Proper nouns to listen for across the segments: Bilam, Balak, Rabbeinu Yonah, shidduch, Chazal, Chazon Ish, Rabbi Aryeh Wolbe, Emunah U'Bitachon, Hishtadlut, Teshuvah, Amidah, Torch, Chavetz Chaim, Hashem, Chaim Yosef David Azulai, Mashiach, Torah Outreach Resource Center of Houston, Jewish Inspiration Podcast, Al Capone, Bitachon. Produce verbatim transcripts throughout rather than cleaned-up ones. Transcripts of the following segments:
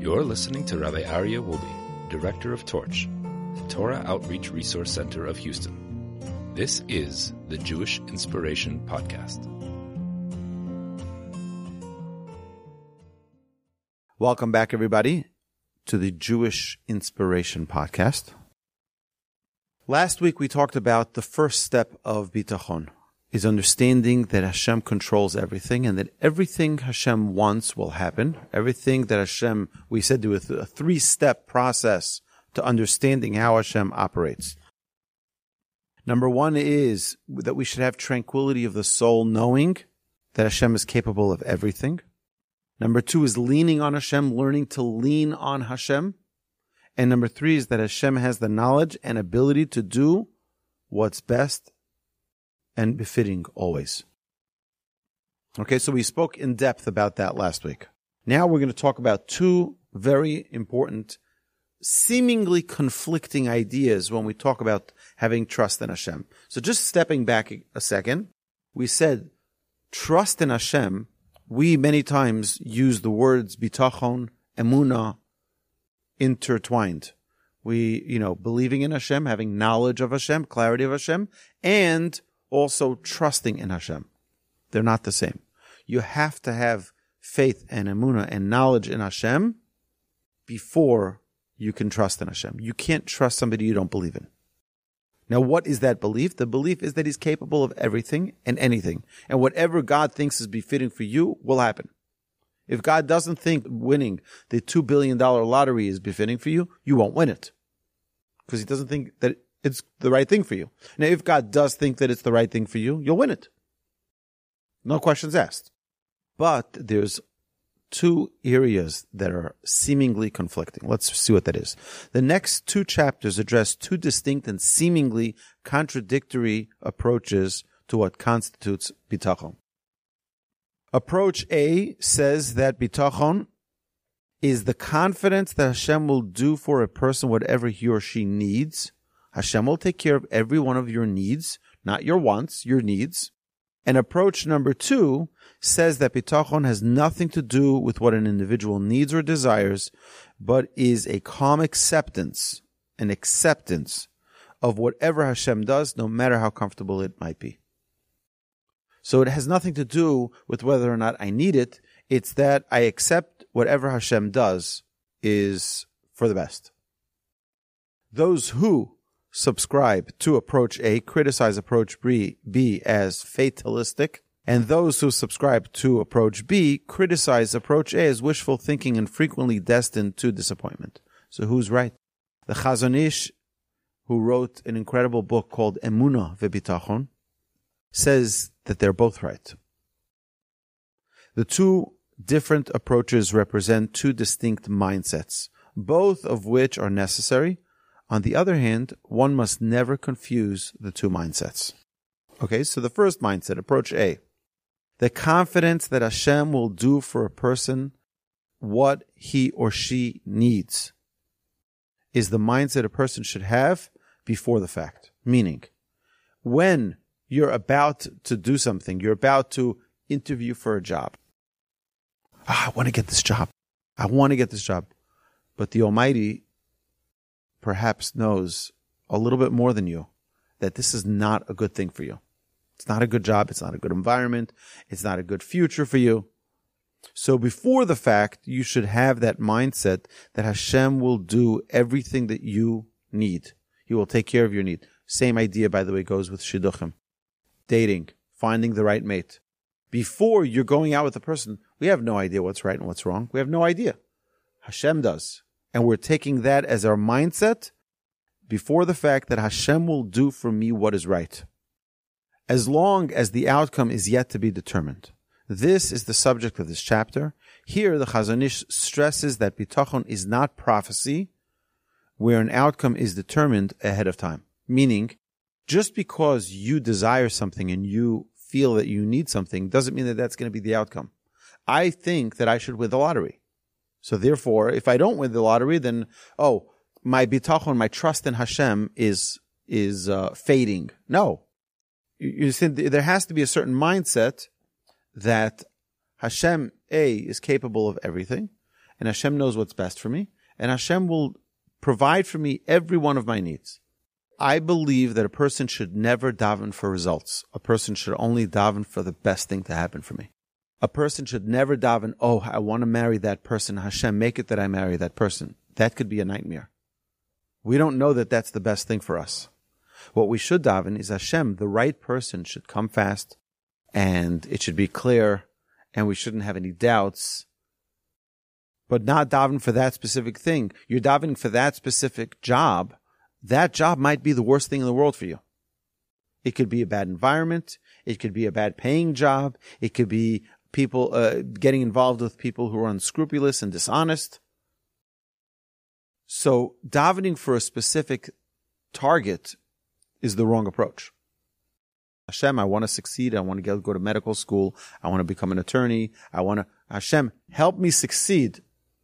You're listening to Rabbi Aryeh Wolbe, Director of Torch, the Torah Outreach Resource Center of Houston. This is the Jewish Inspiration Podcast. Welcome back, everybody, to the Jewish Inspiration Podcast. Last week, we talked about the first step of bitachon, is understanding that Hashem controls everything and that everything Hashem wants will happen. Everything that Hashem, we said there was a three-step process to understanding how Hashem operates. Number one is that we should have tranquility of the soul, knowing that Hashem is capable of everything. Number two is leaning on Hashem, learning to lean on Hashem. And number three is that Hashem has the knowledge and ability to do what's best and befitting always. Okay, so we spoke in depth about that last week. Now we're going to talk about two very important, seemingly conflicting ideas when we talk about having trust in Hashem. So just stepping back a second, we said trust in Hashem, we many times use the words bitachon, emunah, intertwined. We, you know, believing in Hashem, having knowledge of Hashem, clarity of Hashem, and also trusting in Hashem. They're not the same. You have to have faith and emunah and knowledge in Hashem before you can trust in Hashem. You can't trust somebody you don't believe in. Now, what is that belief? The belief is that He's capable of everything and anything. And whatever God thinks is befitting for you will happen. If God doesn't think winning the two billion dollars lottery is befitting for you, you won't win it, because He doesn't think that it It's the right thing for you. Now, if God does think that it's the right thing for you, you'll win it. No questions asked. But there's two areas that are seemingly conflicting. Let's see what that is. The next two chapters address two distinct and seemingly contradictory approaches to what constitutes bitachon. Approach A says that bitachon is the confidence that Hashem will do for a person whatever he or she needs. Hashem will take care of every one of your needs, not your wants, your needs. And approach number two says that bitachon has nothing to do with what an individual needs or desires, but is a calm acceptance, an acceptance of whatever Hashem does, no matter how comfortable it might be. So it has nothing to do with whether or not I need it. It's that I accept whatever Hashem does is for the best. Those who subscribe to approach A criticize approach B, B as fatalistic, and those who subscribe to approach B criticize approach A as wishful thinking and frequently destined to disappointment. So who's right? The Chazon Ish, who wrote an incredible book called Emunah U'Bitachon, says that they're both right. The two different approaches represent two distinct mindsets, both of which are necessary. On the other hand, one must never confuse the two mindsets. Okay, so the first mindset, approach A, the confidence that Hashem will do for a person what he or she needs, is the mindset a person should have before the fact. Meaning, when you're about to do something, you're about to interview for a job. Ah, I want to get this job. I want to get this job. But the Almighty perhaps knows a little bit more than you that this is not a good thing for you. It's not a good job. It's not a good environment. It's not a good future for you. So before the fact, you should have that mindset that Hashem will do everything that you need. He will take care of your need. Same idea, by the way, goes with shidduchim, dating, finding the right mate. Before you're going out with a person, we have no idea what's right and what's wrong. We have no idea. Hashem does. And we're taking that as our mindset before the fact that Hashem will do for me what is right, as long as the outcome is yet to be determined. This is the subject of this chapter. Here, the Chazon Ish stresses that bitachon is not prophecy, where an outcome is determined ahead of time. Meaning, just because you desire something and you feel that you need something doesn't mean that that's going to be the outcome. I think that I should win the lottery. So therefore, if I don't win the lottery, then, oh, my bitachon, my trust in Hashem is is uh, fading. No. You see, there has to be a certain mindset that Hashem, A, is capable of everything, and Hashem knows what's best for me, and Hashem will provide for me every one of my needs. I believe that a person should never daven for results. A person should only daven for the best thing to happen for me. A person should never daven, oh, I want to marry that person. Hashem, make it that I marry that person. That could be a nightmare. We don't know that that's the best thing for us. What we should daven is Hashem, the right person should come fast, and it should be clear, and we shouldn't have any doubts. But not daven for that specific thing. You're davening for that specific job. That job might be the worst thing in the world for you. It could be a bad environment. It could be a bad paying job. It could be people uh, getting involved with people who are unscrupulous and dishonest. So davening for a specific target is the wrong approach. Hashem, I want to succeed. I want to get, go to medical school. I want to become an attorney. I want to, Hashem, help me succeed.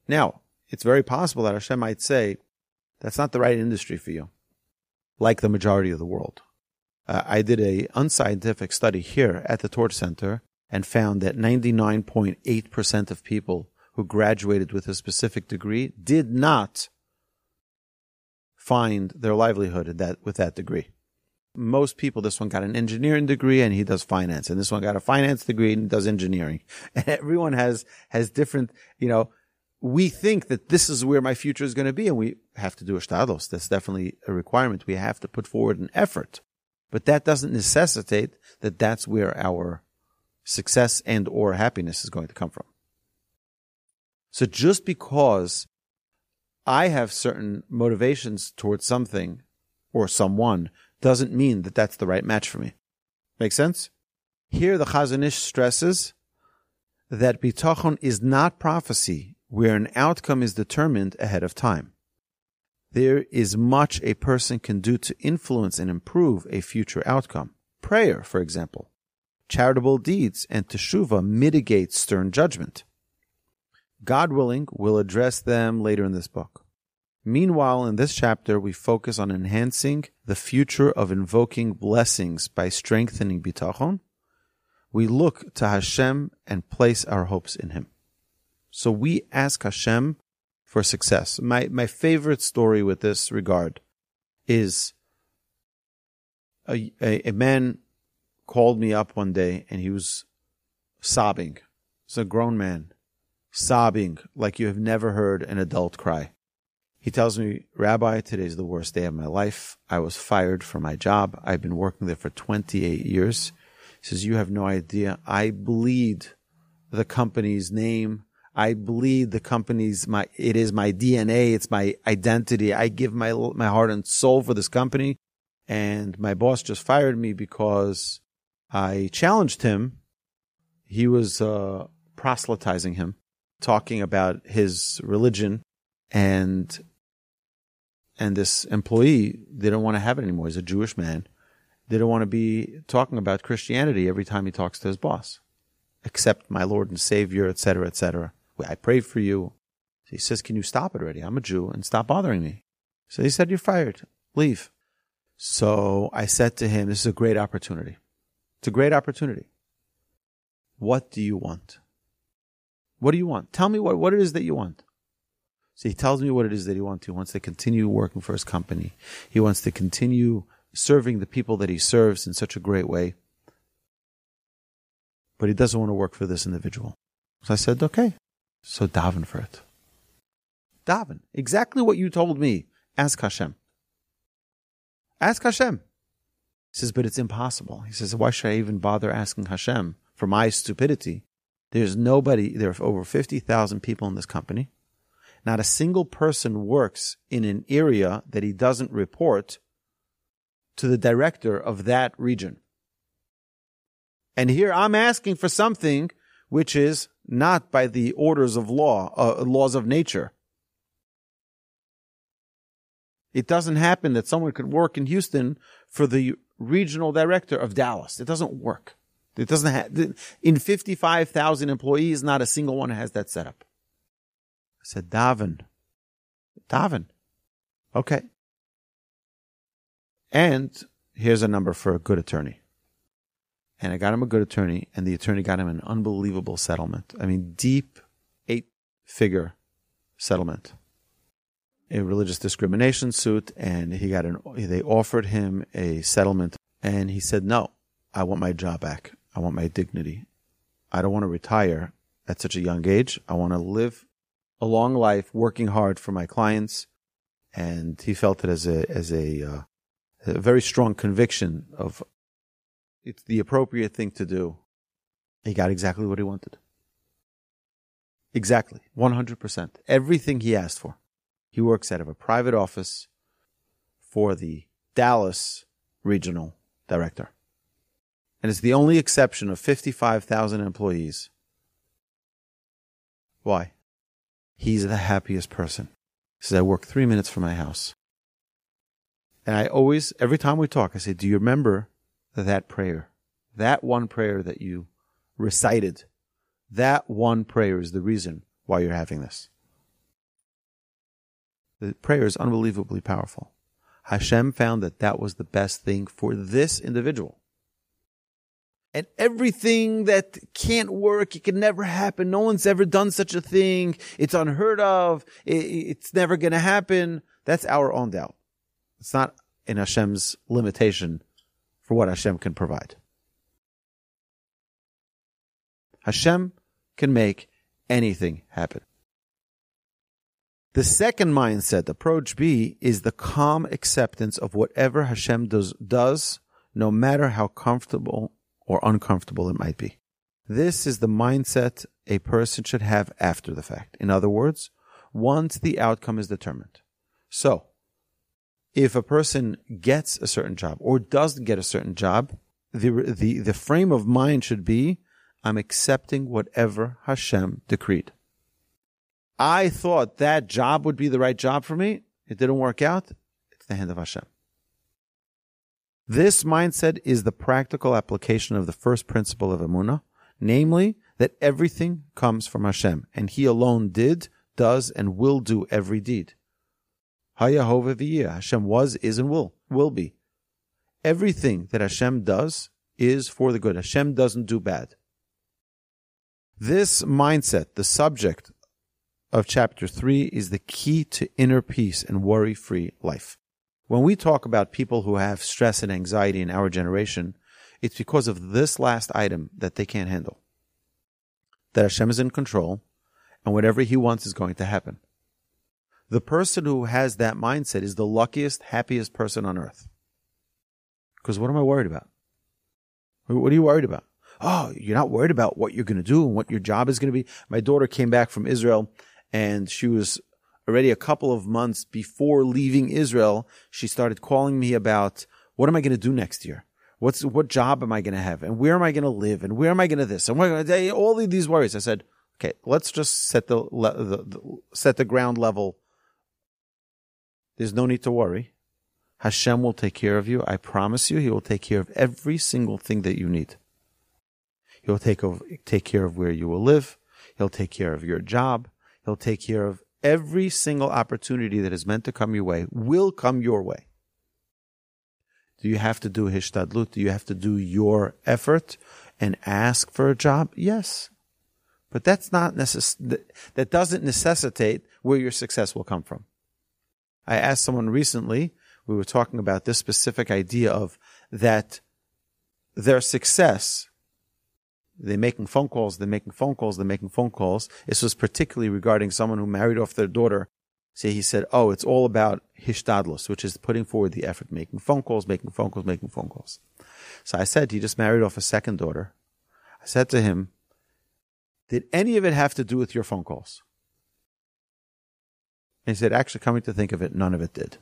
Now, it's very possible that Hashem might say, that's not the right industry for you, like the majority of the world. Uh, I did an unscientific study here at the Torch Center and found that ninety-nine point eight percent of people who graduated with a specific degree did not find their livelihood in that, with that degree. Most people, this one got an engineering degree and he does finance, and this one got a finance degree and does engineering. And everyone has has different, you know, we think that this is where my future is going to be, and we have to do ishtados. That's definitely a requirement. We have to put forward an effort. But that doesn't necessitate that that's where our success and or happiness is going to come from. So just because I have certain motivations towards something or someone doesn't mean that that's the right match for me. Make sense? Here the Chazon Ish stresses that bitachon is not prophecy where an outcome is determined ahead of time. There is much a person can do to influence and improve a future outcome. Prayer, for example. Charitable deeds and teshuvah mitigate stern judgment. God willing, we'll address them later in this book. Meanwhile, in this chapter, we focus on enhancing the future of invoking blessings by strengthening bitachon. We look to Hashem and place our hopes in Him. So we ask Hashem for success. My my favorite story with this regard is a, a, a man called me up one day and he was sobbing. It's a grown man, sobbing like you have never heard an adult cry. He tells me, Rabbi, today's the worst day of my life. I was fired from my job. I've been working there for twenty-eight years. He says, you have no idea. I bleed the company's name. I bleed the company's, my, it is my D N A, it's my identity. I give my my heart and soul for this company. And my boss just fired me because I challenged him. He was uh, proselytizing him, talking about his religion. And and this employee didn't want to have it anymore. He's a Jewish man. They don't want to be talking about Christianity every time he talks to his boss. Accept my Lord and Savior, et cetera, et cetera. I prayed for you. He says, can you stop it already? I'm a Jew, and stop bothering me. So he said, you're fired. Leave. So I said to him, this is a great opportunity. It's a great opportunity. What do you want? What do you want? Tell me what, what it is that you want. So he tells me what it is that he wants. He wants to continue working for his company. He wants to continue serving the people that he serves in such a great way. But he doesn't want to work for this individual. So I said, okay. So daven for it. Daven. Exactly what you told me. Ask Hashem. Ask Hashem. He says, but it's impossible. He says, why should I even bother asking Hashem for my stupidity? There's nobody, there are over fifty thousand people in this company. Not a single person works in an area that he doesn't report to the director of that region. And here I'm asking for something which is not by the orders of law, uh, laws of nature. It doesn't happen that someone could work in Houston for the regional director of Dallas. It doesn't work. It doesn't have, in fifty-five thousand employees, not a single one has that setup. I said, daven. Daven. Okay. And here's a number for a good attorney. And I got him a good attorney, and the attorney got him an unbelievable settlement. I mean, deep eight-figure settlement, a religious discrimination suit, and he got an. They offered him a settlement, and he said, "No, I want my job back. I want my dignity. I don't want to retire at such a young age. I want to live a long life, working hard for my clients." And he felt it as a as a, uh, a very strong conviction of it's the appropriate thing to do. He got exactly what he wanted. Exactly, one hundred percent. Everything he asked for. He works out of a private office for the Dallas regional director. And it's the only exception of fifty-five thousand employees. Why? He's the happiest person. He says, I work three minutes from my house. And I always, every time we talk, I say, do you remember that prayer? That one prayer that you recited. That one prayer is the reason why you're having this. The prayer is unbelievably powerful. Hashem found that that was the best thing for this individual. And everything that can't work, it can never happen. No one's ever done such a thing. It's unheard of. It's never going to happen. That's our own doubt. It's not in Hashem's limitation for what Hashem can provide. Hashem can make anything happen. The second mindset, approach B, is the calm acceptance of whatever Hashem does, does, no matter how comfortable or uncomfortable it might be. This is the mindset a person should have after the fact. In other words, once the outcome is determined. So, if a person gets a certain job or doesn't get a certain job, the the, the frame of mind should be, I'm accepting whatever Hashem decreed. I thought that job would be the right job for me. It didn't work out. It's the hand of Hashem. This mindset is the practical application of the first principle of Emunah, namely that everything comes from Hashem, and He alone did, does, and will do every deed. HaYahovah v'yeh, Hashem was, is, and will, will be. Everything that Hashem does is for the good. Hashem doesn't do bad. This mindset, the subject of chapter three, is the key to inner peace and worry-free life. When we talk about people who have stress and anxiety in our generation, it's because of this last item that they can't handle. That Hashem is in control, and whatever He wants is going to happen. The person who has that mindset is the luckiest, happiest person on earth. Because what am I worried about? What are you worried about? Oh, you're not worried about what you're going to do and what your job is going to be. My daughter came back from Israel, and she was already a couple of months before leaving Israel, she started calling me about, what am I going to do next year? What's What job am I going to have? And where am I going to live? And where am I going to this? And where, all of these worries. I said, okay, let's just set the, the, the set the ground level. There's no need to worry. Hashem will take care of you. I promise you, He will take care of every single thing that you need. He'll take, over, take care of where you will live. He'll take care of your job. He'll take care of every single opportunity that is meant to come your way will come your way. Do you have to do hishtadlut? Do you have to do your effort and ask for a job? Yes. But that's not necess- that doesn't necessitate where your success will come from. I asked someone recently, we were talking about this specific idea of that their success, They're making phone calls, they're making phone calls, they're making phone calls. This was particularly regarding someone who married off their daughter. See, he said, oh, it's all about hishtadlus, which is putting forward the effort, making phone calls, making phone calls, making phone calls. So I said, he just married off a second daughter. I said to him, did any of it have to do with your phone calls? And he said, actually, coming to think of it, none of it did.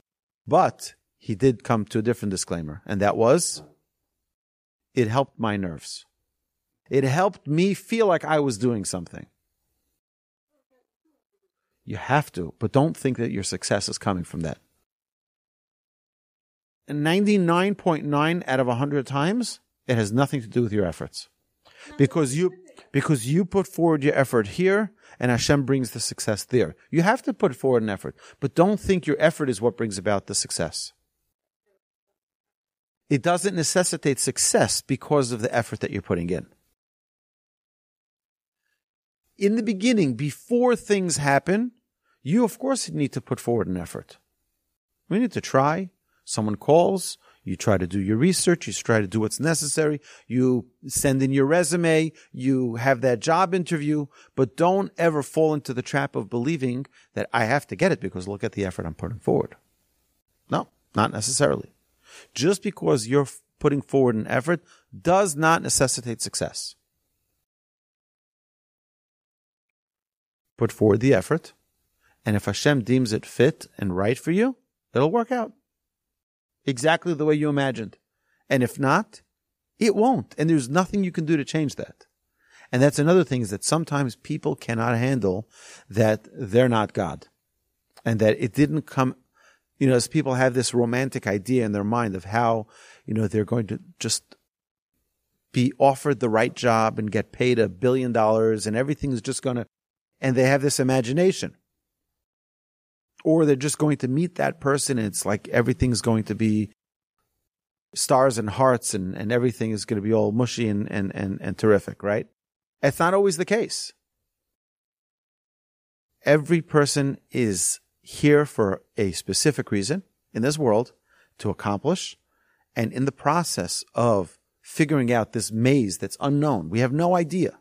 But he did come to a different disclaimer, and that was, it helped my nerves. It helped me feel like I was doing something. You have to, but don't think that your success is coming from that. And ninety-nine point nine out of one hundred times, it has nothing to do with your efforts. Because you because you put forward your effort here, and Hashem brings the success there. You have to put forward an effort, but don't think your effort is what brings about the success. It doesn't necessitate success because of the effort that you're putting in. In the beginning, before things happen, you, of course, need to put forward an effort. We need to try. Someone calls. You try to do your research. You try to do what's necessary. You send in your resume. You have that job interview. But don't ever fall into the trap of believing that I have to get it because look at the effort I'm putting forward. No, not necessarily. Just because you're putting forward an effort does not necessitate success. Put forward the effort, and if Hashem deems it fit and right for you, it'll work out exactly the way you imagined. And if not, it won't. And there's nothing you can do to change that. And that's another thing, is that sometimes people cannot handle that they're not God, and that it didn't come. You know, as people have this romantic idea in their mind of how, you know, they're going to just be offered the right job and get paid a billion dollars and everything is just going to, and they have this imagination. Or they're just going to meet that person and it's like everything's going to be stars and hearts and, and everything is going to be all mushy and, and, and, and terrific, right? It's not always the case. Every person is here for a specific reason in this world to accomplish, and in the process of figuring out this maze that's unknown, we have no idea.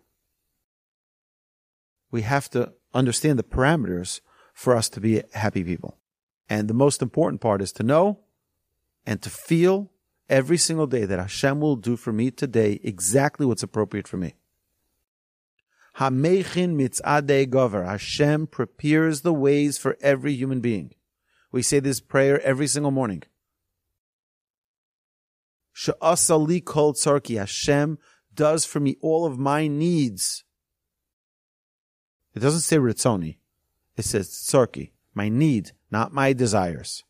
We have to understand the parameters for us to be happy people. And the most important part is to know and to feel every single day that Hashem will do for me today exactly what's appropriate for me. Hamechin mitzadei gover. Hashem prepares the ways for every human being. We say this prayer every single morning. She'asa li kol tzarki. Hashem does for me all of my needs. It doesn't say ritzoni. It says tzarki, my need, not my desires.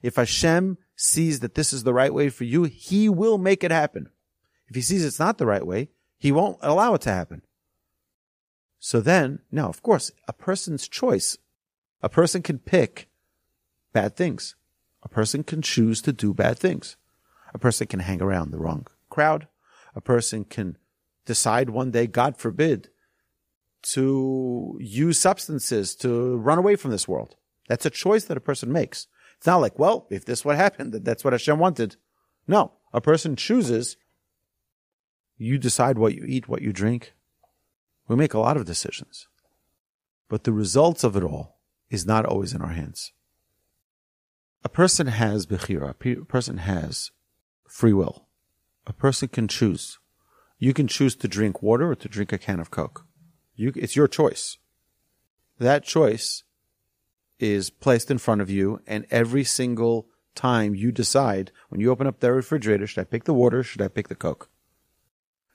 If Hashem sees that this is the right way for you, He will make it happen. If He sees it's not the right way, He won't allow it to happen. So then, now, of course, a person's choice, a person can pick bad things. A person can choose to do bad things. A person can hang around the wrong crowd. A person can decide one day, God forbid, to use substances, to run away from this world. That's a choice that a person makes. It's not like, well, if this what happened, that's what Hashem wanted. No, a person chooses. You decide what you eat, what you drink. We make a lot of decisions, but the results of it all is not always in our hands. A person has bechira, a person has free will. A person can choose. You can choose to drink water or to drink a can of Coke. You, it's your choice. That choice is placed in front of you, and every single time you decide, when you open up the refrigerator, should I pick the water, should I pick the Coke?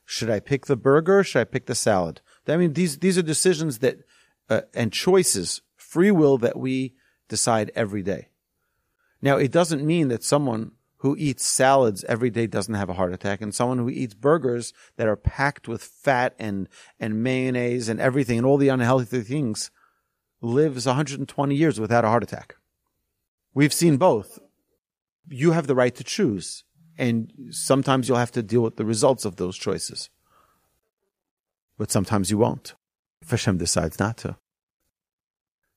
Should I pick the burger, should I pick the salad? I mean, these these are decisions that uh, and choices, free will, that we decide every day. Now, it doesn't mean that someone who eats salads every day doesn't have a heart attack, and someone who eats burgers that are packed with fat and and mayonnaise and everything and all the unhealthy things lives one hundred twenty years without a heart attack. We've seen both. You have the right to choose, and sometimes you'll have to deal with the results of those choices. But sometimes you won't, if Hashem decides not to.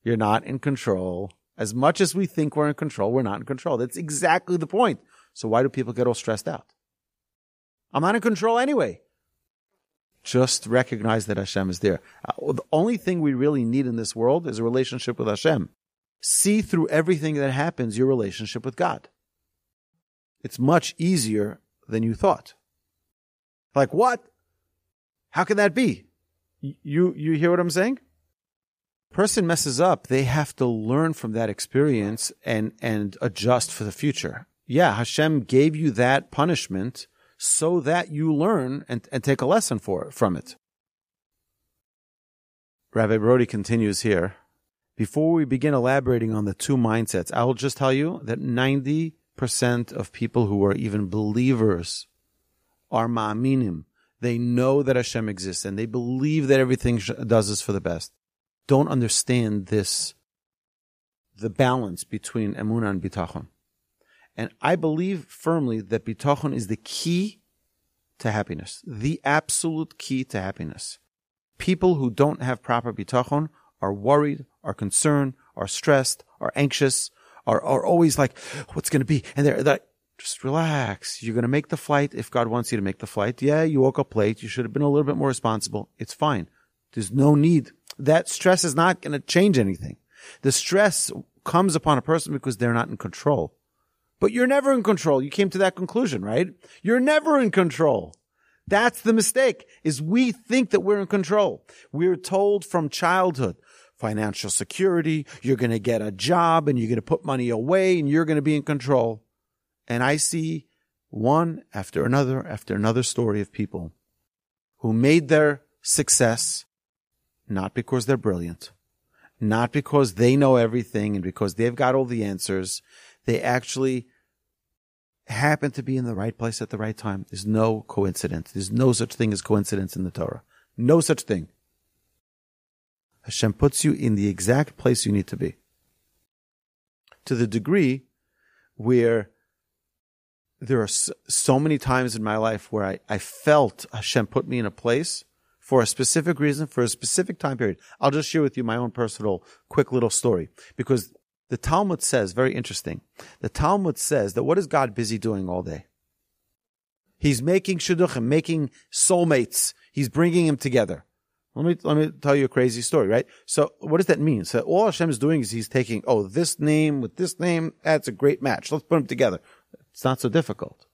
You're not in control. As much as we think we're in control, we're not in control. That's exactly the point. So why do people get all stressed out? I'm not in control anyway. Just recognize that Hashem is there. The only thing we really need in this world is a relationship with Hashem. See through everything that happens, your relationship with God. It's much easier than you thought. Like, what? How can that be? You you hear what I'm saying? Person messes up, they have to learn from that experience and, and adjust for the future. Yeah, Hashem gave you that punishment so that you learn and, and take a lesson for, from it. Rabbi Brody continues here. Before we begin elaborating on the two mindsets, I will just tell you that ninety percent of people who are even believers are ma'aminim. They know that Hashem exists, and they believe that everything does is for the best. Don't understand this, the balance between Emunah and Bitachon. And I believe firmly that Bitachon is the key to happiness, the absolute key to happiness. People who don't have proper Bitachon are worried, are concerned, are stressed, are anxious, are, are always like, what's going to be? And they're, they're like, just relax. You're going to make the flight if God wants you to make the flight. Yeah, you woke up late. You should have been a little bit more responsible. It's fine. There's no need. That stress is not going to change anything. The stress comes upon a person because they're not in control. But you're never in control. You came to that conclusion, right? You're never in control. That's the mistake, is we think that we're in control. We're told from childhood, financial security, you're going to get a job and you're going to put money away and you're going to be in control. And I see one after another after another story of people who made their success not because they're brilliant, not because they know everything and because they've got all the answers. They actually happen to be in the right place at the right time. There's no coincidence. There's no such thing as coincidence in the Torah. No such thing. Hashem puts you in the exact place you need to be. To the degree where there are so many times in my life where I, I felt Hashem put me in a place for a specific reason, for a specific time period. I'll just share with you my own personal quick little story, because the Talmud says, very interesting, the Talmud says that what is God busy doing all day? He's making shidduchim, making soulmates. He's bringing them together. Let me, let me tell you a crazy story, right? So what does that mean? So all Hashem is doing is he's taking, oh, this name with this name, that's a great match. Let's put them together. It's not so difficult.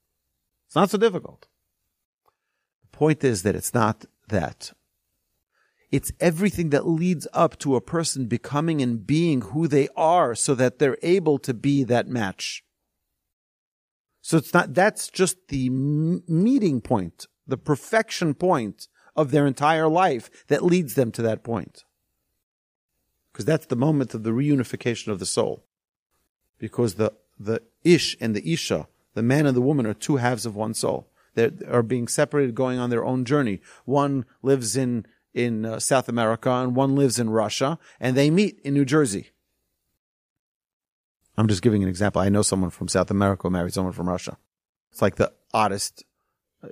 It's not so difficult. The point is that it's not that. It's everything that leads up to a person becoming and being who they are so that they're able to be that match. So it's not, that's just the meeting point, the perfection point of their entire life that leads them to that point. Because that's the moment of the reunification of the soul. Because the, the Ish and the Isha, the man and the woman, are two halves of one soul. They are being separated, going on their own journey. One lives in in uh, South America, and one lives in Russia, and they meet in New Jersey. I'm just giving an example. I know someone from South America who married someone from Russia. It's like the oddest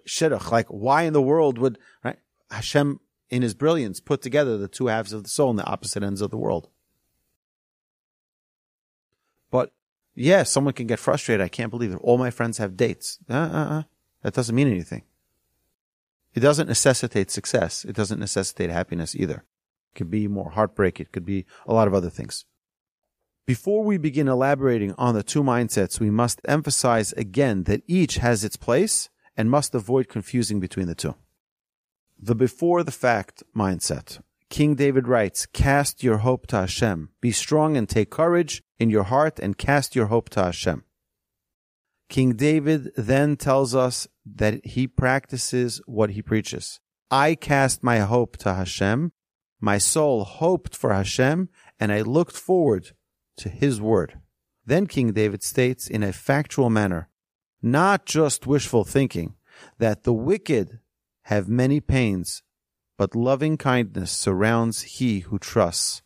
shidduch. Like, why in the world would, right? Hashem, in his brilliance, put together the two halves of the soul and the opposite ends of the world. But, yeah, someone can get frustrated. I can't believe it. All my friends have dates. Uh-uh-uh. That doesn't mean anything. It doesn't necessitate success. It doesn't necessitate happiness either. It could be more heartbreak. It could be a lot of other things. Before we begin elaborating on the two mindsets, we must emphasize again that each has its place and must avoid confusing between the two. The before the fact mindset. King David writes, "Cast your hope to Hashem. Be strong and take courage in your heart and cast your hope to Hashem." King David then tells us that he practices what he preaches. I cast my hope to Hashem. My soul hoped for Hashem, and I looked forward to his word. Then King David states in a factual manner, not just wishful thinking, that the wicked have many pains, but loving kindness surrounds he who trusts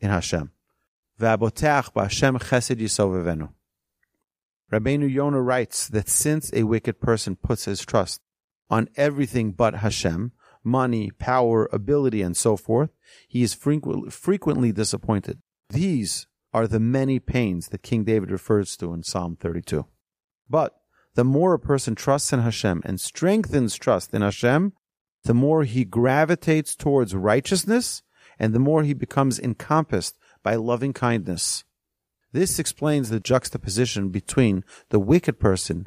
in Hashem. Ve'abotach b'Hashem chesed yisovevenu. Rabbeinu Yonah writes that since a wicked person puts his trust on everything but Hashem, money, power, ability, and so forth, he is frequently disappointed. These are the many pains that King David refers to in Psalm thirty-two. But the more a person trusts in Hashem and strengthens trust in Hashem, the more he gravitates towards righteousness and the more he becomes encompassed by loving kindness. This explains the juxtaposition between the wicked person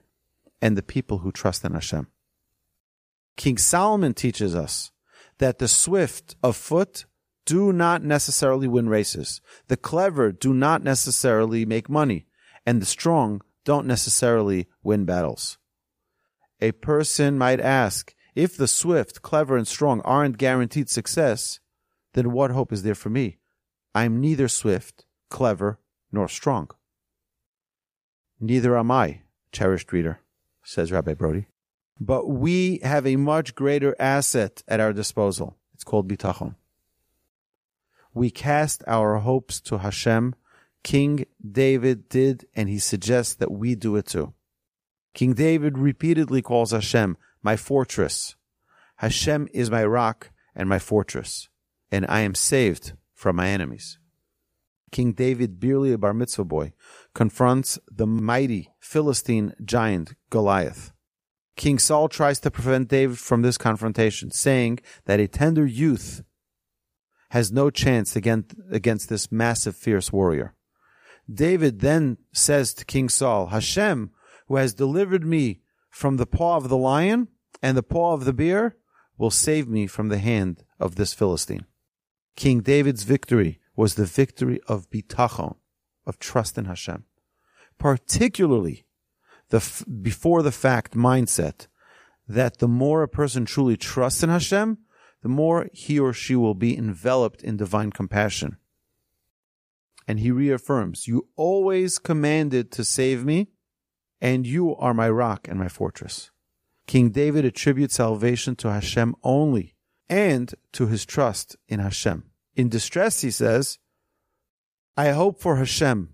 and the people who trust in Hashem. King Solomon teaches us that the swift of foot do not necessarily win races. The clever do not necessarily make money, and the strong don't necessarily win battles. A person might ask, if the swift, clever, and strong aren't guaranteed success, then what hope is there for me? I'm neither swift, clever, nor strong. Neither am I, cherished reader, says Rabbi Brody. But we have a much greater asset at our disposal. It's called bitachon. We cast our hopes to Hashem. King David did, and he suggests that we do it too. King David repeatedly calls Hashem my fortress. Hashem is my rock and my fortress, and I am saved from my enemies. King David, barely a bar mitzvah boy, confronts the mighty Philistine giant Goliath. King Saul tries to prevent David from this confrontation, saying that a tender youth has no chance against, against this massive, fierce warrior. David then says to King Saul, Hashem, who has delivered me from the paw of the lion and the paw of the bear, will save me from the hand of this Philistine. King David's victory was the victory of bitachon, of trust in Hashem, particularly the f- before the fact mindset that the more a person truly trusts in Hashem, the more he or she will be enveloped in divine compassion. And he reaffirms, you always commanded to save me, and you are my rock and my fortress. King David attributes salvation to Hashem only and to his trust in Hashem. In distress, he says, I hope for Hashem.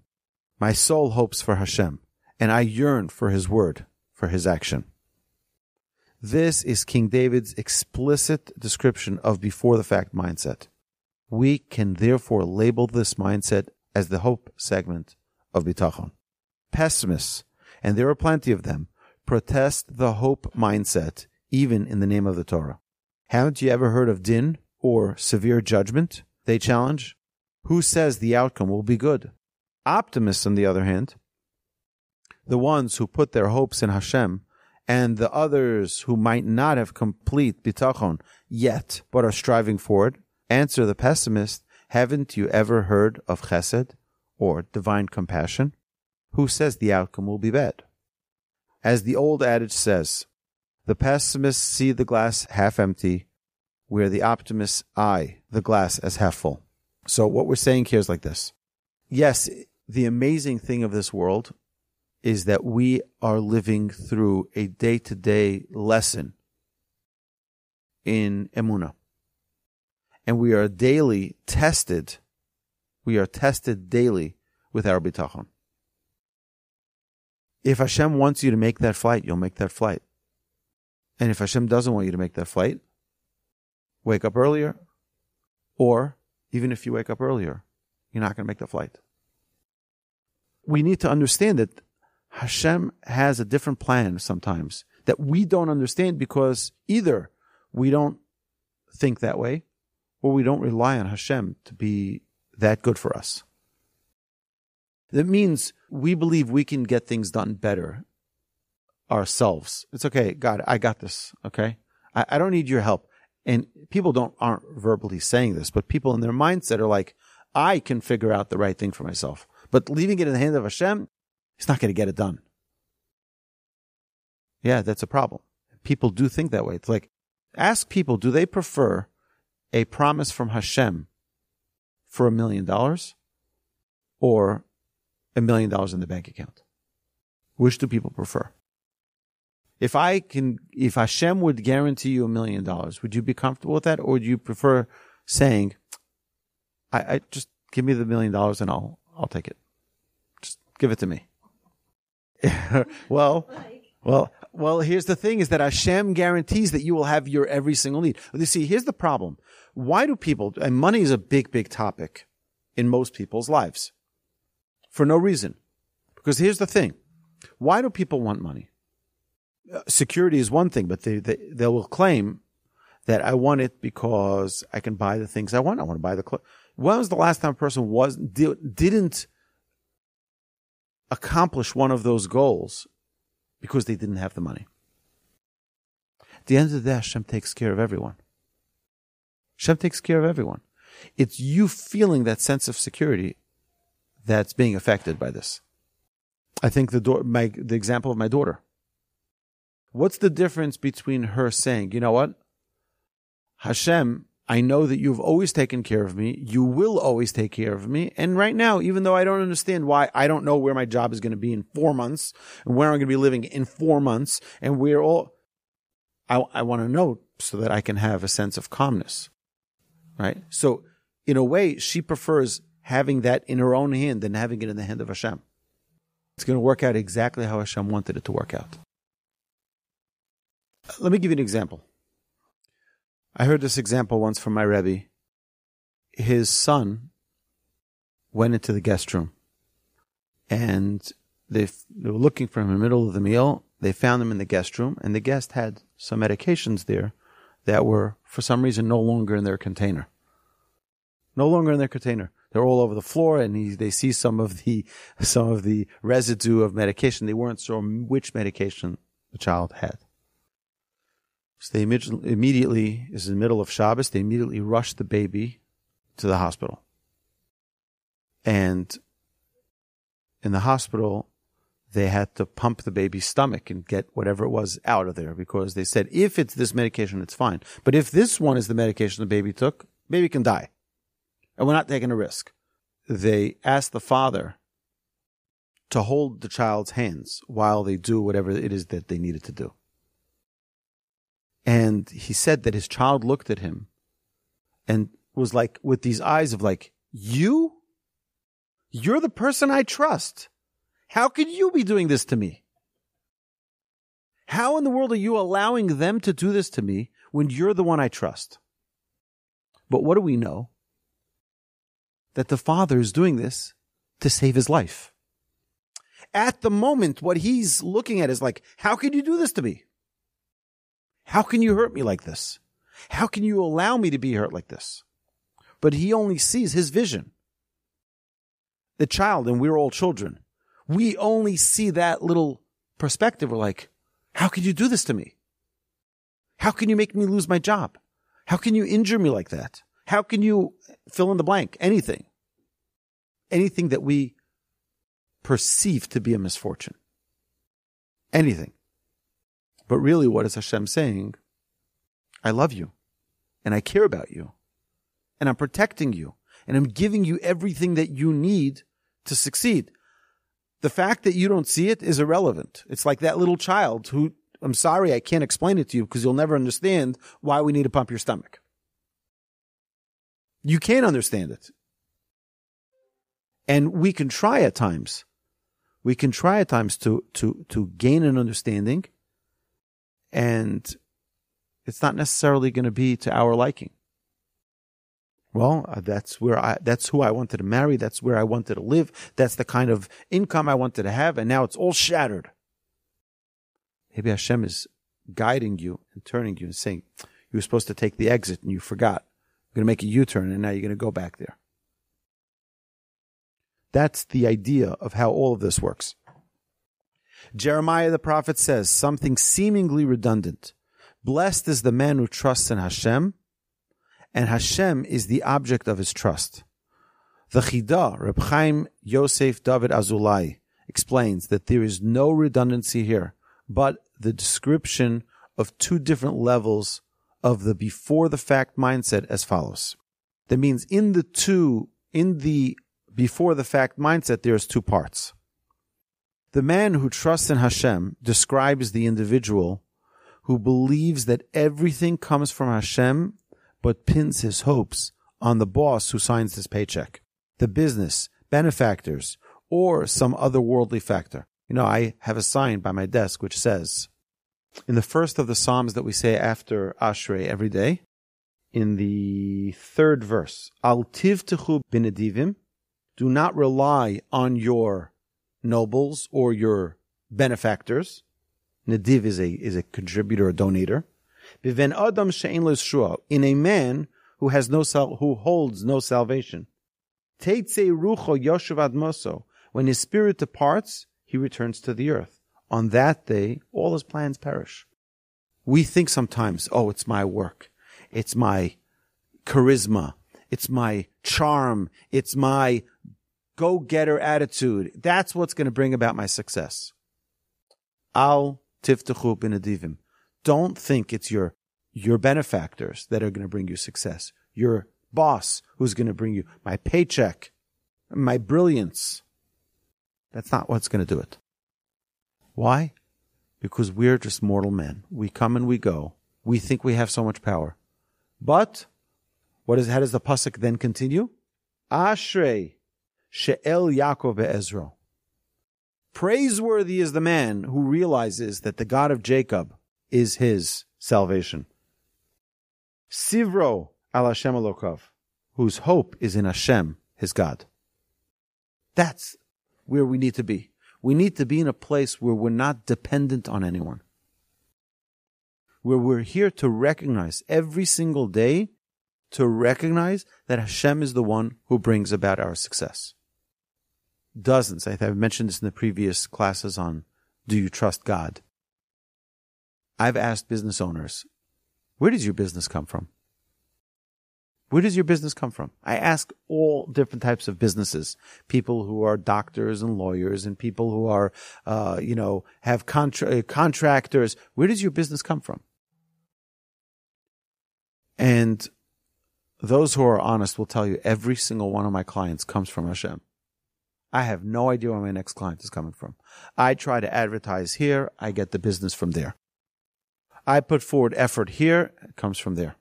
My soul hopes for Hashem, and I yearn for his word, for his action. This is King David's explicit description of before-the-fact mindset. We can therefore label this mindset as the hope segment of Bitachon. Pessimists, and there are plenty of them, protest the hope mindset, even in the name of the Torah. Haven't you ever heard of din, or severe judgment? They challenge. Who says the outcome will be good? Optimists, on the other hand, the ones who put their hopes in Hashem, and the others who might not have complete bitachon yet, but are striving for it, answer the pessimist, haven't you ever heard of chesed, or divine compassion? Who says the outcome will be bad? As the old adage says, the pessimists see the glass half empty, where the optimists eye the glass as half full. So what we're saying here is like this. Yes, the amazing thing of this world is that we are living through a day-to-day lesson in Emunah. And we are daily tested, we are tested daily with our bitachon. If Hashem wants you to make that flight, you'll make that flight. And if Hashem doesn't want you to make that flight, wake up earlier. Or, even if you wake up earlier, you're not going to make the flight. We need to understand that Hashem has a different plan sometimes that we don't understand because either we don't think that way or we don't rely on Hashem to be that good for us. That means we believe we can get things done better ourselves. It's okay, God, I got this, okay? I, I don't need your help. And people don't aren't verbally saying this, but people in their mindset are like, I can figure out the right thing for myself. But leaving it in the hand of Hashem, he's not going to get it done. Yeah, that's a problem. People do think that way. It's like, ask people, do they prefer a promise from Hashem for a million dollars or a million dollars in the bank account? Which do people prefer? If I can, if Hashem would guarantee you a million dollars, would you be comfortable with that? Or would you prefer saying, I, I just give me the million dollars and I'll, I'll take it. Just give it to me. well, well, well, here's the thing is that Hashem guarantees that you will have your every single need. You see, here's the problem. Why do people, and money is a big, big topic in most people's lives for no reason. Because here's the thing. Why do people want money? Uh, security is one thing, but they, they, they will claim that I want it because I can buy the things I want. I want to buy the clothes. When was the last time a person was, did, didn't accomplish one of those goals because they didn't have the money? At the end of the day, Hashem takes care of everyone. Hashem takes care of everyone. It's you feeling that sense of security that's being affected by this. I think the do- my, the example of my daughter. What's the difference between her saying, you know what? Hashem, I know that you've always taken care of me. You will always take care of me. And right now, even though I don't understand why, I don't know where my job is going to be in four months and where I'm going to be living in four months. And we're all, I, I want to know so that I can have a sense of calmness, right? So in a way, she prefers having that in her own hand than having it in the hand of Hashem. It's going to work out exactly how Hashem wanted it to work out. Let me give you an example. I heard this example once from my Rebbe. His son went into the guest room. And they, they were looking for him in the middle of the meal. They found him in the guest room, and the guest had some medications there that were, for some reason, no longer in their container. No longer in their container. They're all over the floor, and he, they see some of the some of the residue of medication. They weren't sure which medication the child had. So they immediately, immediately is in the middle of Shabbos. They immediately rushed the baby to the hospital, and in the hospital, they had to pump the baby's stomach and get whatever it was out of there, because they said, if it's this medication, it's fine. But if this one is the medication the baby took, baby can die. And we're not taking a risk. They asked the father to hold the child's hands while they do whatever it is that they needed to do. And he said that his child looked at him and was like, with these eyes of like, you? You're the person I trust. How could you be doing this to me? How in the world are you allowing them to do this to me when you're the one I trust? But what do we know? That the father is doing this to save his life. At the moment, what he's looking at is like, how could you do this to me? How can you hurt me like this? How can you allow me to be hurt like this? But he only sees his vision. The child, and we're all children, we only see that little perspective. We're like, how could you do this to me? How can you make me lose my job? How can you injure me like that? How can you fill in the blank? Anything. Anything that we perceive to be a misfortune. Anything. But really, what is Hashem saying? I love you, and I care about you, and I'm protecting you, and I'm giving you everything that you need to succeed. The fact that you don't see it is irrelevant. It's like that little child who, I'm sorry, I can't explain it to you because you'll never understand why we need to pump your stomach. You can't understand it. And we can try at times. We can try at times to to to gain an understanding, and it's not necessarily going to be to our liking. Well, that's where I, that's who I wanted to marry. That's where I wanted to live. That's the kind of income I wanted to have. And now it's all shattered. Maybe Hashem is guiding you and turning you and saying, you were supposed to take the exit and you forgot. You're going to make a U-turn and now you're going to go back there. That's the idea of how all of this works. Jeremiah the prophet says something seemingly redundant. Blessed is the man who trusts in Hashem, and Hashem is the object of his trust. The Chidah, Reb Chaim Yosef David Azulai, explains that there is no redundancy here, but the description of two different levels of the before-the-fact mindset as follows. That means in the two, in the before-the-fact mindset, there's two parts. The man who trusts in Hashem describes the individual who believes that everything comes from Hashem, but pins his hopes on the boss who signs his paycheck, the business, benefactors, or some other worldly factor. You know, I have a sign by my desk which says, in the first of the Psalms that we say after Ashrei every day, in the third verse, Al tivtechu b'nedivim, do not rely on your nobles or your benefactors. Nediv is a, is a contributor, a donator. B'ven adam she'en lo yeshua, in a man who has no sal- who holds no salvation. Teitzei rucho yoshuv ad moso, when his spirit departs, he returns to the earth. On that day, all his plans perish. We think sometimes, oh, it's my work, it's my charisma, it's my charm, it's my go-getter attitude. That's what's going to bring about my success. Al tiftechu b'nedivim. Don't think it's your your benefactors that are going to bring you success. Your boss who's going to bring you my paycheck, my brilliance. That's not what's going to do it. Why? Because we're just mortal men. We come and we go. We think we have so much power. But what is? How does the pasuk then continue? Ashrei she'el Yaakov be'ezro. Praiseworthy is the man who realizes that the God of Jacob is his salvation. Sivro al Hashem Elokav, whose hope is in Hashem, his God. That's where we need to be. We need to be in a place where we're not dependent on anyone, where we're here to recognize every single day, to recognize that Hashem is the one who brings about our success. Dozens, I've mentioned this in the previous classes on Do You Trust God? I've asked business owners, where does your business come from? Where does your business come from? I ask all different types of businesses, people who are doctors and lawyers and people who are, uh, you know, have contra- contractors. Where does your business come from? And those who are honest will tell you every single one of my clients comes from Hashem. I have no idea where my next client is coming from. I try to advertise here. I get the business from there. I put forward effort here. It comes from there.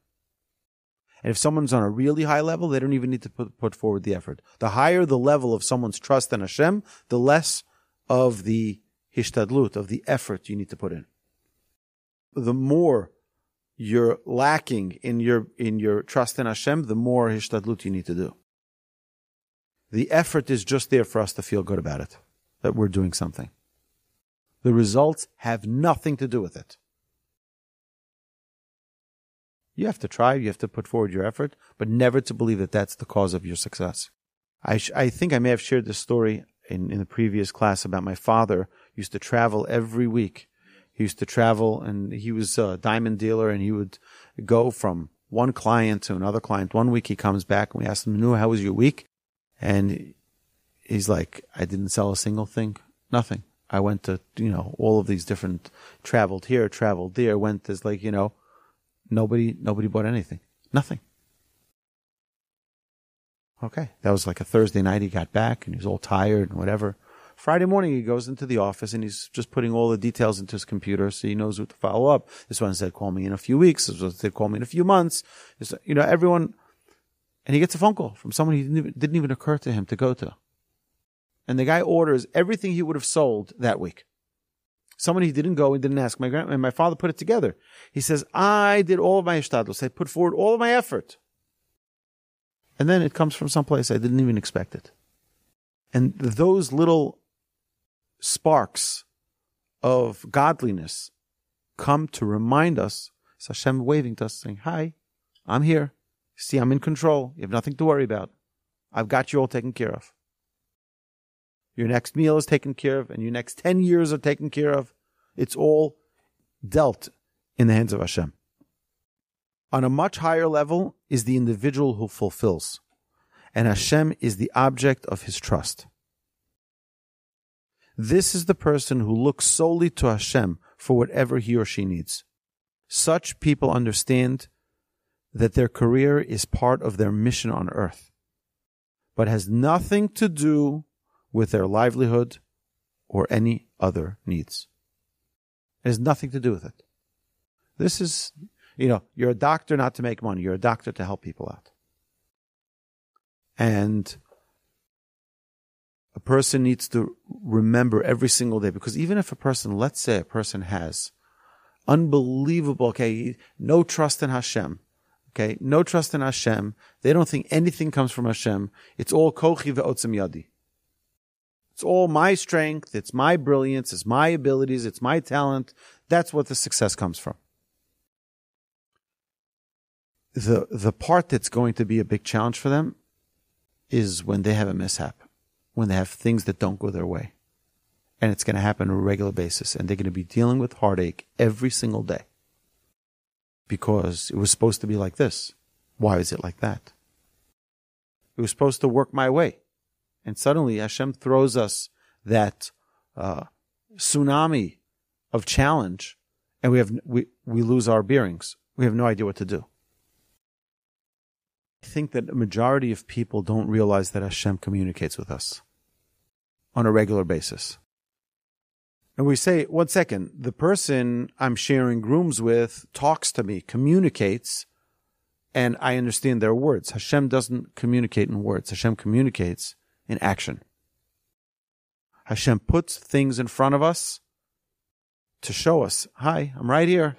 And if someone's on a really high level, they don't even need to put, put forward the effort. The higher the level of someone's trust in Hashem, the less of the hishtadlut, of the effort you need to put in. The more you're lacking in your in your trust in Hashem, the more hishtadlut you need to do. The effort is just there for us to feel good about it, that we're doing something. The results have nothing to do with it. You have to try, you have to put forward your effort, but never to believe that that's the cause of your success. I sh- I think I may have shared this story in, in the previous class about my father used to travel every week. He used to travel, and he was a diamond dealer, and he would go from one client to another client. One week he comes back, and we asked him, Manu, how was your week? And he's like, I didn't sell a single thing, nothing. I went to, you know, all of these different, traveled here, traveled there, went as like, you know, Nobody nobody bought anything. Nothing. Okay. That was like a Thursday night. He got back and he was all tired and whatever. Friday morning he goes into the office and he's just putting all the details into his computer so he knows what to follow up. This one said, call me in a few weeks. This one said, call me in a few months. This, you know, everyone. And he gets a phone call from someone he didn't even, didn't even occur to him to go to. And the guy orders everything he would have sold that week. Someone he didn't go and didn't ask. My grandma and my father put it together. He says, I did all of my ishtadlus. I put forward all of my effort. And then it comes from someplace I didn't even expect it. And those little sparks of godliness come to remind us. It's Hashem waving to us saying, hi, I'm here. See, I'm in control. You have nothing to worry about. I've got you all taken care of. Your next meal is taken care of, and your next ten years are taken care of. It's all dealt in the hands of Hashem. On a much higher level is the individual who fulfills, and Hashem is the object of his trust. This is the person who looks solely to Hashem for whatever he or she needs. Such people understand that their career is part of their mission on earth, but has nothing to do with their livelihood or any other needs. It has nothing to do with it. This is, you know, you're a doctor not to make money. You're a doctor to help people out. And a person needs to remember every single day, because even if a person, let's say a person has unbelievable, okay, no trust in Hashem, okay, no trust in Hashem, they don't think anything comes from Hashem. It's all kochi ve'otzim yadi. It's all my strength, it's my brilliance, it's my abilities, it's my talent. That's what the success comes from. The, the part that's going to be a big challenge for them is when they have a mishap, when they have things that don't go their way. And it's going to happen on a regular basis, and they're going to be dealing with heartache every single day. Because it was supposed to be like this. Why is it like that? It was supposed to work my way. And suddenly Hashem throws us that uh, tsunami of challenge, and we have we, we lose our bearings. We have no idea what to do. I think that a majority of people don't realize that Hashem communicates with us on a regular basis. And we say, one second, the person I'm sharing rooms with talks to me, communicates, and I understand their words. Hashem doesn't communicate in words. Hashem communicates in action. Hashem puts things in front of us to show us, hi, I'm right here.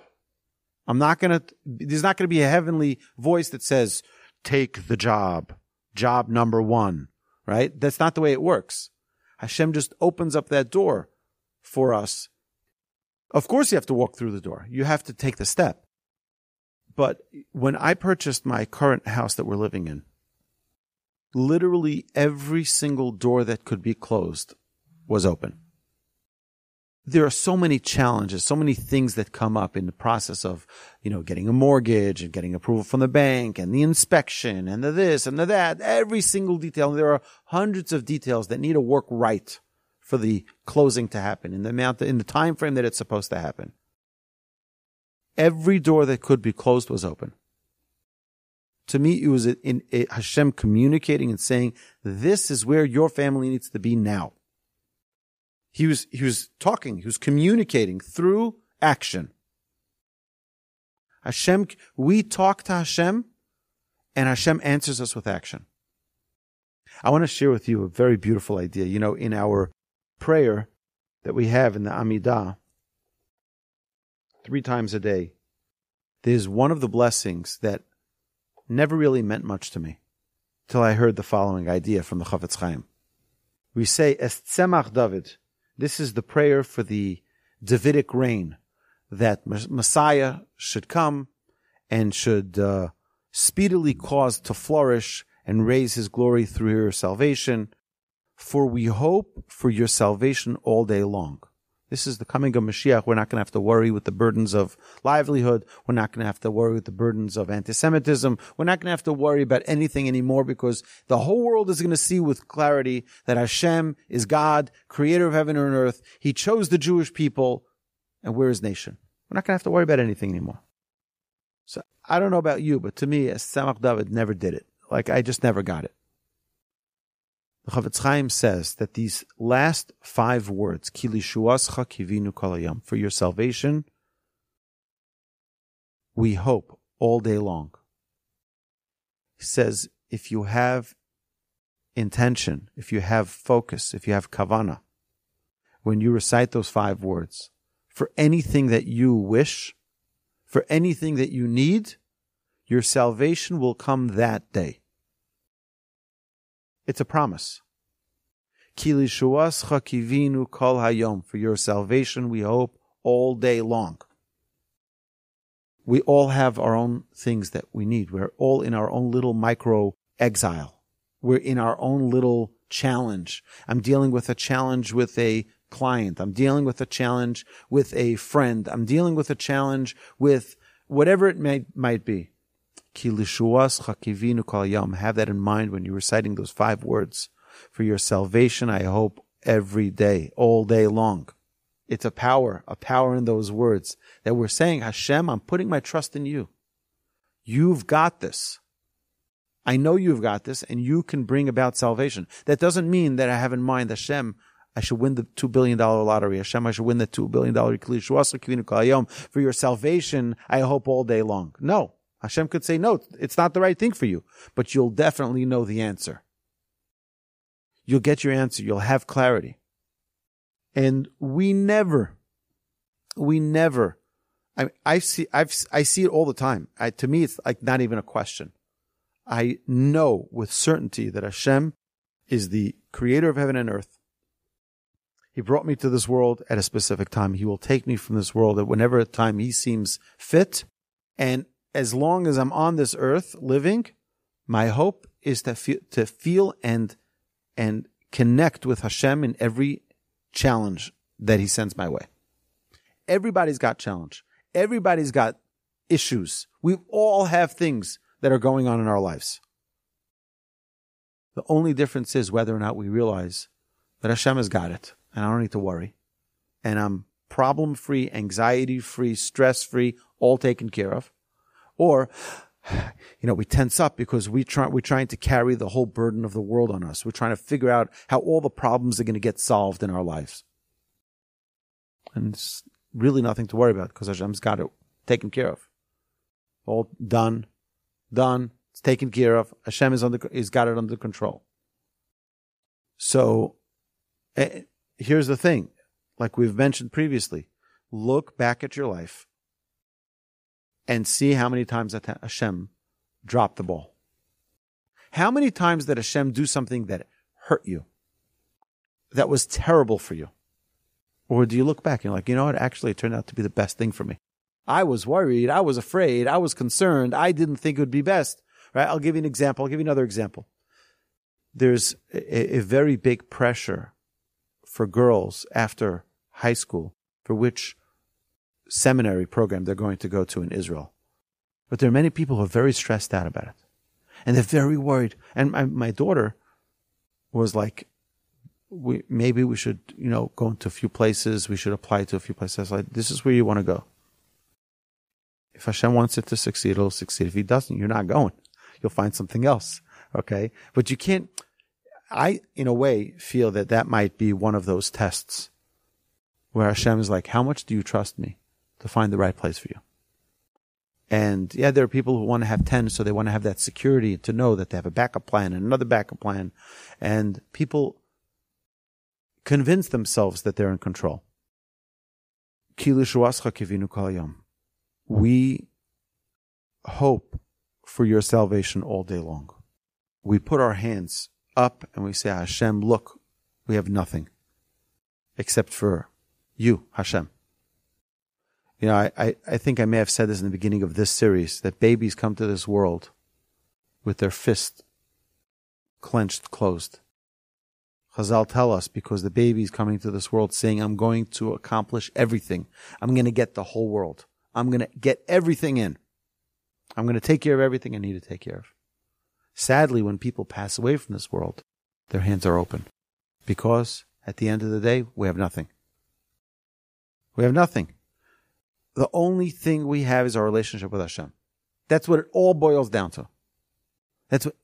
I'm not going to, there's not going to be a heavenly voice that says, take the job, job number one, right? That's not the way it works. Hashem just opens up that door for us. Of course you have to walk through the door. You have to take the step. But when I purchased my current house that we're living in, literally every single door that could be closed was open. There are so many challenges, so many things that come up in the process of, you know, getting a mortgage and getting approval from the bank and the inspection and the this and the that, every single detail. There are hundreds of details that need to work right for the closing to happen in the amount, that, in the time frame that it's supposed to happen. Every door that could be closed was open. To me, it was in Hashem communicating and saying, this is where your family needs to be now. He was, he was talking, he was communicating through action. Hashem, we talk to Hashem, and Hashem answers us with action. I want to share with you a very beautiful idea. You know, in our prayer that we have in the Amidah, three times a day, there's one of the blessings that never really meant much to me till I heard the following idea from the Chavetz Chaim. We say, Es Tzemach David. This is the prayer for the Davidic reign, that Messiah should come and should uh, speedily cause to flourish and raise his glory through your salvation. For we hope for your salvation all day long. This is the coming of Mashiach. We're not going to have to worry with the burdens of livelihood. We're not going to have to worry with the burdens of anti-Semitism. We're not going to have to worry about anything anymore, because the whole world is going to see with clarity that Hashem is God, creator of heaven and earth. He chose the Jewish people, and we're his nation. We're not going to have to worry about anything anymore. So I don't know about you, but to me, Samach David never did it. Like, I just never got it. The Chavetz Chaim says that these last five words, Ki lishuascha kivinu kol hayom, for your salvation, we hope all day long. He says, if you have intention, if you have focus, if you have kavana, when you recite those five words, for anything that you wish, for anything that you need, your salvation will come that day. It's a promise. Ki lishuascha kivinu kol hayom. For your salvation, we hope all day long. We all have our own things that we need. We're all in our own little micro exile. We're in our own little challenge. I'm dealing with a challenge with a client. I'm dealing with a challenge with a friend. I'm dealing with a challenge with whatever it may, might be. Have that in mind when you're reciting those five words. For your salvation, I hope every day, all day long. It's a power, a power in those words that we're saying, Hashem, I'm putting my trust in you. You've got this. I know you've got this, and you can bring about salvation. That doesn't mean that I have in mind, Hashem, I should win the two billion dollars lottery. Hashem, I should win the two billion dollars. For your salvation, I hope all day long. No. Hashem could say, no, it's not the right thing for you, but you'll definitely know the answer. You'll get your answer. You'll have clarity. And we never, we never, I, I see, I've, I see it all the time. I, to me, it's like not even a question. I know with certainty that Hashem is the creator of heaven and earth. He brought me to this world at a specific time. He will take me from this world at whenever time he seems fit. And as long as I'm on this earth living, my hope is to feel, to feel and and connect with Hashem in every challenge that he sends my way. Everybody's got challenge. Everybody's got issues. We all have things that are going on in our lives. The only difference is whether or not we realize that Hashem has got it, and I don't need to worry, and I'm problem-free, anxiety-free, stress-free, all taken care of. Or, you know, we tense up because we try, we're trying to carry the whole burden of the world on us. We're trying to figure out how all the problems are going to get solved in our lives. And it's really nothing to worry about because Hashem's got it taken care of. All done, done, it's taken care of. Hashem is under, he's got it under control. So here's the thing, like we've mentioned previously, look back at your life and see how many times that Hashem dropped the ball. How many times did Hashem do something that hurt you, that was terrible for you? Or do you look back and you're like, you know what, actually it turned out to be the best thing for me. I was worried, I was afraid, I was concerned, I didn't think it would be best. Right? I'll give you an example, I'll give you another example. There's a, a very big pressure for girls after high school for which seminary program they're going to go to in Israel. But there are many people who are very stressed out about it. And they're very worried. And my, my daughter was like, we, maybe we should, you know, go into a few places. We should apply to a few places. Like, this is where you want to go. If Hashem wants it to succeed, it'll succeed. If he doesn't, you're not going. You'll find something else. Okay? But you can't, I, in a way, feel that that might be one of those tests where Hashem is like, how much do you trust me to find the right place for you? And yeah, there are people who want to have ten, so they want to have that security to know that they have a backup plan and another backup plan. And people convince themselves that they're in control. We hope for your salvation all day long. We put our hands up and we say, Hashem, look, we have nothing except for you, Hashem. You know, I, I, I think I may have said this in the beginning of this series, that babies come to this world with their fist clenched, closed. Chazal tell us, because the baby is coming to this world saying, I'm going to accomplish everything. I'm going to get the whole world. I'm going to get everything in. I'm going to take care of everything I need to take care of. Sadly, when people pass away from this world, their hands are open. Because at the end of the day, we have nothing. We have nothing. The only thing we have is our relationship with Hashem. That's what it all boils down to. That's what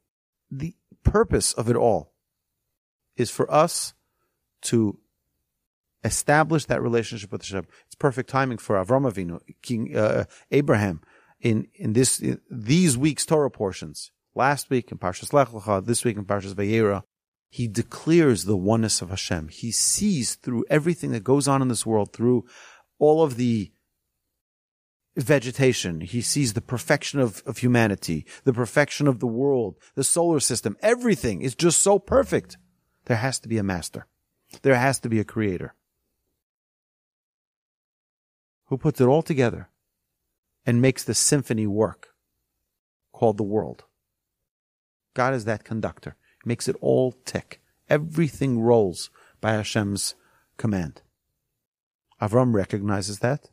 the purpose of it all is, for us to establish that relationship with Hashem. It's perfect timing for Avram Avinu, King uh, Abraham, in in this in these week's Torah portions. Last week in Parshas Lech Lecha, this week in Parshas Vayera, he declares the oneness of Hashem. He sees through everything that goes on in this world, through all of the vegetation. He sees the perfection of, of humanity, the perfection of the world, the solar system. Everything is just so perfect. There has to be a master. There has to be a creator who puts it all together and makes the symphony work called the world. God is that conductor. He makes it all tick. Everything rolls by Hashem's command. Avram recognizes that,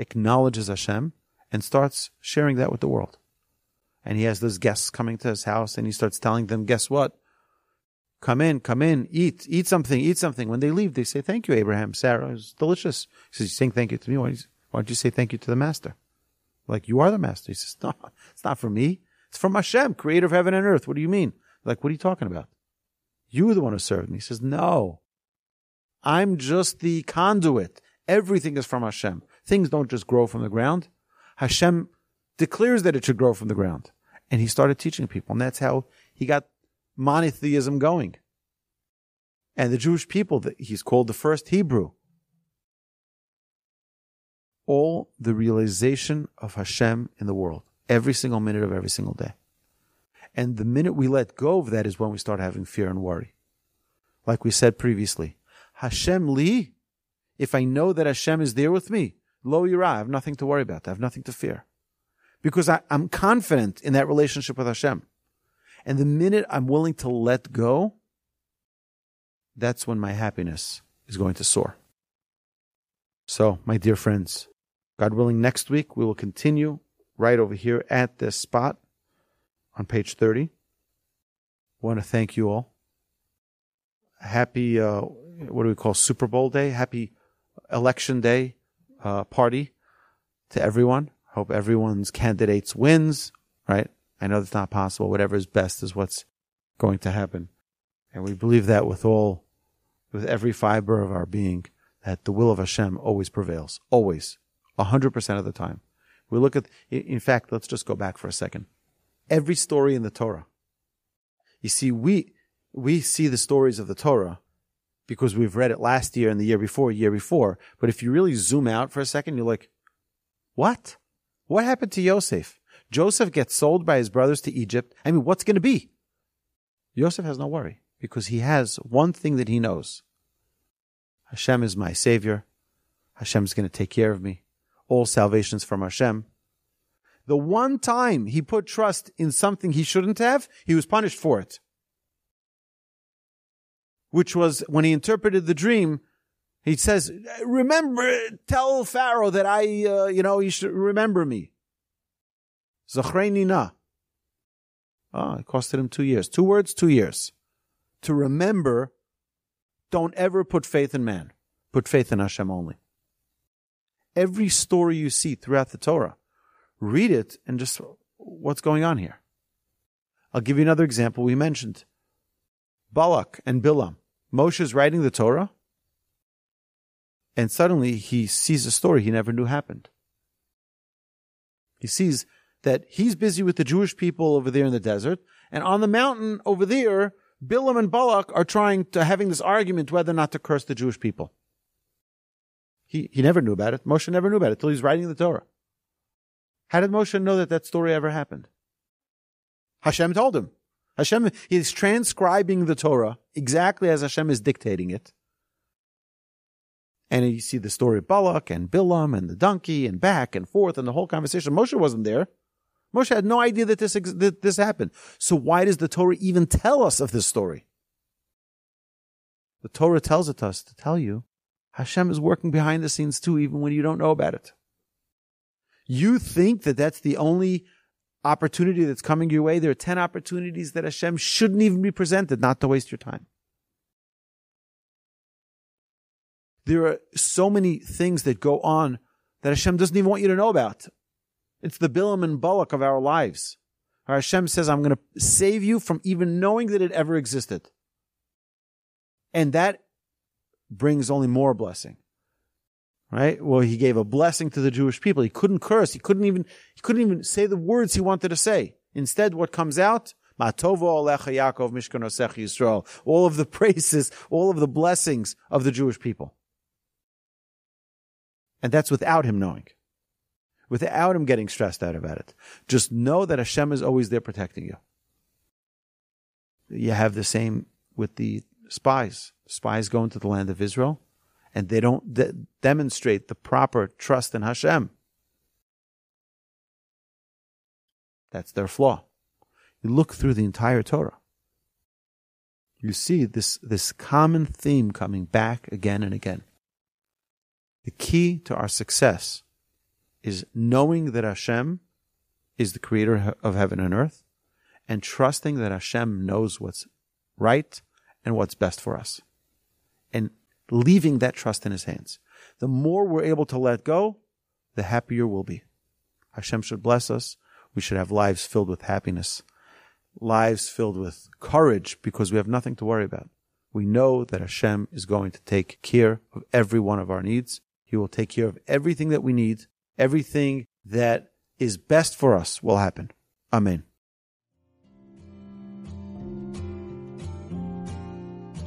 acknowledges Hashem, and starts sharing that with the world. And he has those guests coming to his house, and he starts telling them, guess what? Come in, come in, eat, eat something, eat something. When they leave, they say, thank you, Abraham, Sarah, it was delicious. He says, you're saying thank you to me? Why don't you say thank you to the master? Like, you are the master. He says, no, it's not for me. It's from Hashem, creator of heaven and earth. What do you mean? Like, what are you talking about? You were the one who served me. He says, no, I'm just the conduit. Everything is from Hashem. Things don't just grow from the ground. Hashem declares that it should grow from the ground. And he started teaching people. And that's how he got monotheism going. And the Jewish people, he's called the first Hebrew. All the realization of Hashem in the world. Every single minute of every single day. And the minute we let go of that is when we start having fear and worry. Like we said previously, Hashem li, if I know that Hashem is there with me, Lo Yirah, I have nothing to worry about. I have nothing to fear. Because I, I'm confident in that relationship with Hashem. And the minute I'm willing to let go, that's when my happiness is going to soar. So, my dear friends, God willing, next week we will continue right over here at this spot on page thirty. I want to thank you all. Happy, uh, what do we call, Super Bowl day? Happy Election Day. Uh, party to everyone. Hope everyone's candidates wins, right? I know that's not possible. Whatever is best is what's going to happen. And we believe that with all, with every fiber of our being, that the will of Hashem always prevails. Always. A hundred percent of the time. We look at, in fact, let's just go back for a second. Every story in the Torah. You see, we, we see the stories of the Torah because we've read it last year and the year before, year before. But if you really zoom out for a second, you're like, what? What happened to Yosef? Joseph gets sold by his brothers to Egypt. I mean, what's going to be? Yosef has no worry. because he has one thing that he knows. Hashem is my Savior. Hashem is going to take care of me. All salvation's from Hashem. The one time he put trust in something he shouldn't have, he was punished for it. Which was when he interpreted the dream. He says, remember, tell Pharaoh that I, uh, you know, he should remember me. Zachreni na. Ah, it costed him two years. Two words, two years. To remember, don't ever put faith in man. Put faith in Hashem only. Every story you see throughout the Torah, read it and just, what's going on here? I'll give you another example we mentioned. Balak and Bilam. Moshe's writing the Torah, and suddenly he sees a story he never knew happened. He sees that he's busy with the Jewish people over there in the desert, and on the mountain over there, Bilam and Balak are trying to, having this argument whether or not to curse the Jewish people. He, he never knew about it. Moshe never knew about it till he's writing the Torah. How did Moshe know that that story ever happened? Hashem told him. Hashem is transcribing the Torah exactly as Hashem is dictating it. And you see the story of Balak and Bilam and the donkey and back and forth and the whole conversation. Moshe wasn't there. Moshe had no idea that this that this happened. So why does the Torah even tell us of this story? The Torah tells it to us to tell you, Hashem is working behind the scenes too, even when you don't know about it. You think that that's the only opportunity that's coming your way? There are ten opportunities that Hashem shouldn't even be presented, not to waste your time. There are so many things that go on that Hashem doesn't even want you to know about. It's the Bilam and Balak of our lives. Our Hashem says, I'm going to save you from even knowing that it ever existed. And that brings only more blessing. Right? Well, he gave a blessing to the Jewish people. He couldn't curse. He couldn't even, he couldn't even say the words he wanted to say. Instead, what comes out? Ma tovo alecha Yaakov mishkan osech Yisrael. All of the praises, all of the blessings of the Jewish people. And that's without him knowing, without him getting stressed out about it. Just know that Hashem is always there protecting you. You have the same with the spies. Spies go into the land of Israel, and they don't de- demonstrate the proper trust in Hashem. That's their flaw. You look through the entire Torah. You see this, this common theme coming back again and again. The key to our success is knowing that Hashem is the creator of heaven and earth, and trusting that Hashem knows what's right and what's best for us, and leaving that trust in his hands. The more we're able to let go, the happier we'll be. Hashem should bless us. We should have lives filled with happiness, lives filled with courage, because we have nothing to worry about. We know that Hashem is going to take care of every one of our needs. He will take care of everything that we need. Everything that is best for us will happen. Amen.